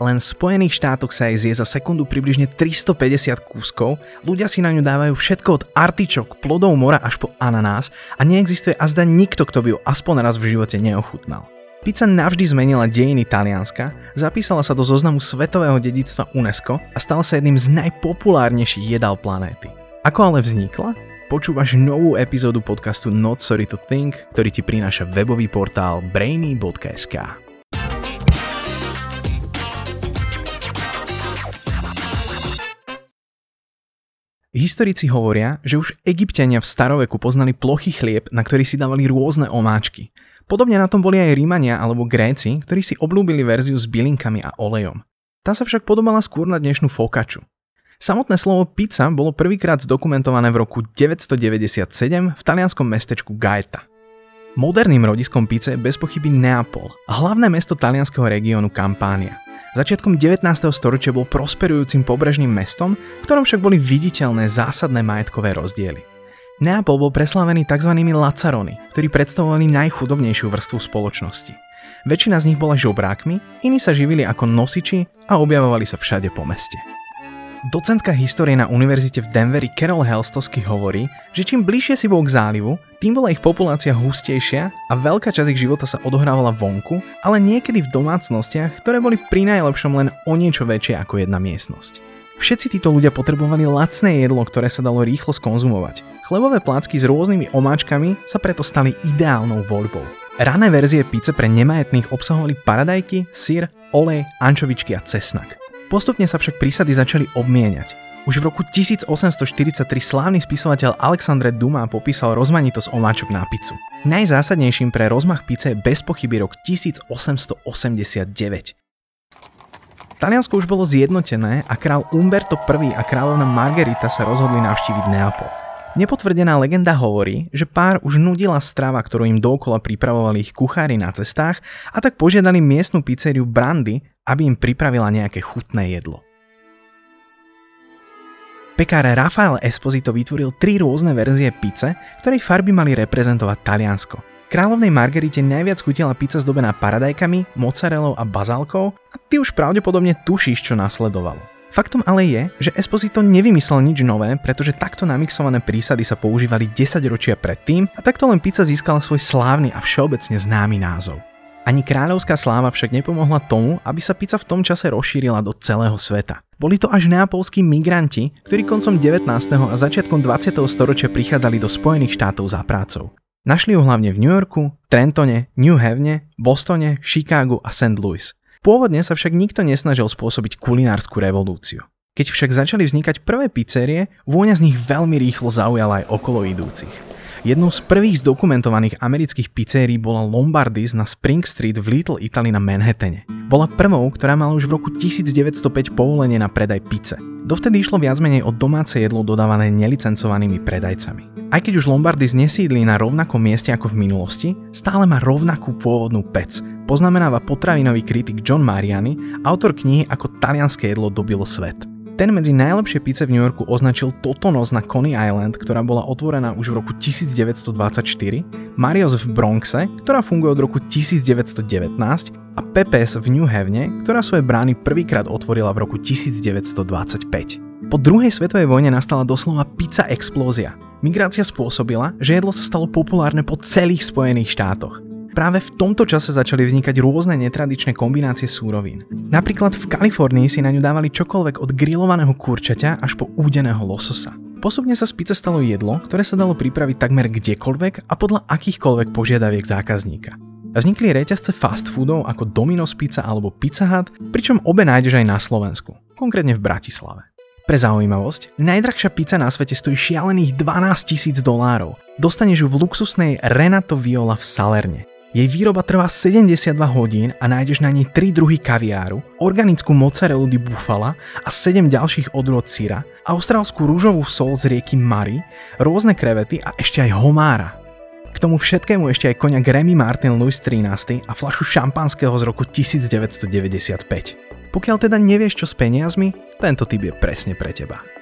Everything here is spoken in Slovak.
Len v Spojených štátoch sa jej zje za sekundu približne 350 kúskov, ľudia si na ňu dávajú všetko od artičok, plodov mora až po ananás a neexistuje azda nikto, kto by ju aspoň raz v živote neochutnal. Pizza navždy zmenila dejiny Talianska, zapísala sa do zoznamu svetového dedičstva UNESCO a stala sa jedným z najpopulárnejších jedál planéty. Ako ale vznikla? Počúvaš novú epizódu podcastu Not Sorry to Think, ktorý ti prináša webový portál brainy.sk. Historici hovoria, že už Egypťania v staroveku poznali plochý chlieb, na ktorý si dávali rôzne omáčky. Podobne na tom boli aj Rímania alebo Gréci, ktorí si obľúbili verziu s bylinkami a olejom. Tá sa však podobala skôr na dnešnú focacciu. Samotné slovo pizza bolo prvýkrát zdokumentované v roku 997 v talianskom mestečku Gaeta. Moderným rodiskom pizze je bezpochyby Neapol a hlavné mesto talianskeho regiónu Kampánia. Začiatkom 19. storočia bol prosperujúcim pobrežným mestom, v ktorom však boli viditeľné zásadné majetkové rozdiely. Neapol bol preslávený tzv. Lazzaroni, ktorí predstavovali najchudobnejšiu vrstvu spoločnosti. Väčšina z nich bola žobrákmi, iní sa živili ako nosiči a objavovali sa všade po meste. Docentka histórie na univerzite v Denveri Carol Helstosky hovorí, že čím bližšie si bol k zálivu, tým bola ich populácia hustejšia a veľká časť ich života sa odohrávala vonku, ale niekedy v domácnostiach, ktoré boli pri najlepšom len o niečo väčšie ako jedna miestnosť. Všetci títo ľudia potrebovali lacné jedlo, ktoré sa dalo rýchlo skonzumovať. Chlebové plácky s rôznymi omáčkami sa preto stali ideálnou voľbou. Rané verzie pizze pre nemajetných obsahovali paradajky, syr, olej, ančovičky a cesnak. Postupne sa však prísady začali obmieniať. Už v roku 1843 slávny spisovateľ Alexandre Dumas popísal rozmanitosť omáčok na pizzu. Najzásadnejším pre rozmach pizze je bezpochyby rok 1889. Taliansko už bolo zjednotené a král Umberto I a kráľovna Margherita sa rozhodli navštíviť Neapol. Nepotvrdená legenda hovorí, že pár už nudila strava, ktorú im dookola pripravovali ich kuchári na cestách, a tak požiadali miestnu pizzeriu Brandy, aby im pripravila nejaké chutné jedlo. Pekár Rafael Esposito vytvoril 3 rôzne verzie pizze, ktorej farby mali reprezentovať Taliansko. Kráľovnej Margherite najviac chutila pizza zdobená paradajkami, mozzarellou a bazálkou a ty už pravdepodobne tušíš, čo nasledovalo. Faktom ale je, že Esposito nevymyslel nič nové, pretože takto namixované prísady sa používali 10 ročia predtým a takto len pizza získala svoj slávny a všeobecne známy názov. Ani kráľovská sláva však nepomohla tomu, aby sa pizza v tom čase rozšírila do celého sveta. Boli to až neapolskí migranti, ktorí koncom 19. a začiatkom 20. storočia prichádzali do Spojených štátov za prácou. Našli ju hlavne v New Yorku, Trentone, New Havene, Bostone, Chicagu a St. Louis. Pôvodne sa však nikto nesnažil spôsobiť kulinársku revolúciu. Keď však začali vznikať prvé pizzerie, vôňa z nich veľmi rýchlo zaujala aj okolo idúcich. Jednou z prvých zdokumentovaných amerických pizzerií bola Lombardi's na Spring Street v Little Italy na Manhattane. Bola prvou, ktorá mala už v roku 1905 povolenie na predaj pizze. Dovtedy išlo viac menej o domáce jedlo dodávané nelicencovanými predajcami. Aj keď už Lombardi's nesídli na rovnakom mieste ako v minulosti, stále má rovnakú pôvodnú pec, poznamenáva potravinový kritik John Mariani, autor knihy Ako talianske jedlo dobilo svet. Ten medzi najlepšie pizze v New Yorku označil Totono's na Coney Island, ktorá bola otvorená už v roku 1924, Mario's v Bronxe, ktorá funguje od roku 1919 a PPS v New Havene, ktorá svoje brány prvýkrát otvorila v roku 1925. Po druhej svetovej vojne nastala doslova pizza explózia. Migrácia spôsobila, že jedlo sa stalo populárne po celých Spojených štátoch. Práve v tomto čase začali vznikať rôzne netradičné kombinácie súrovín. Napríklad v Kalifornii si na ňu dávali čokoľvek od grillovaného kurčaťa až po údeného lososa. Postupne sa z pizze stalo jedlo, ktoré sa dalo pripraviť takmer kdekoľvek a podľa akýchkoľvek požiadaviek zákazníka. Vznikli reťazce fast foodov ako Domino's Pizza alebo Pizza Hut, pričom obe nájdeš aj na Slovensku, konkrétne v Bratislave. Pre zaujímavosť, najdrahšia pizza na svete stojí šialených $12,000. Dostaneš ju v luxusnej Renato Viola v Salerne. Jej výroba trvá 72 hodín a nájdeš na nej 3 druhy kaviáru, organickú mozzarellu di bufala a 7 ďalších odrôd syra, austrálskú rúžovú sol z rieky Mary, rôzne krevety a ešte aj homára. K tomu všetkému ešte aj koniak Rémy Martin Louis XIII a fľašu šampanského z roku 1995. Pokiaľ teda nevieš čo s peniazmi, tento typ je presne pre teba.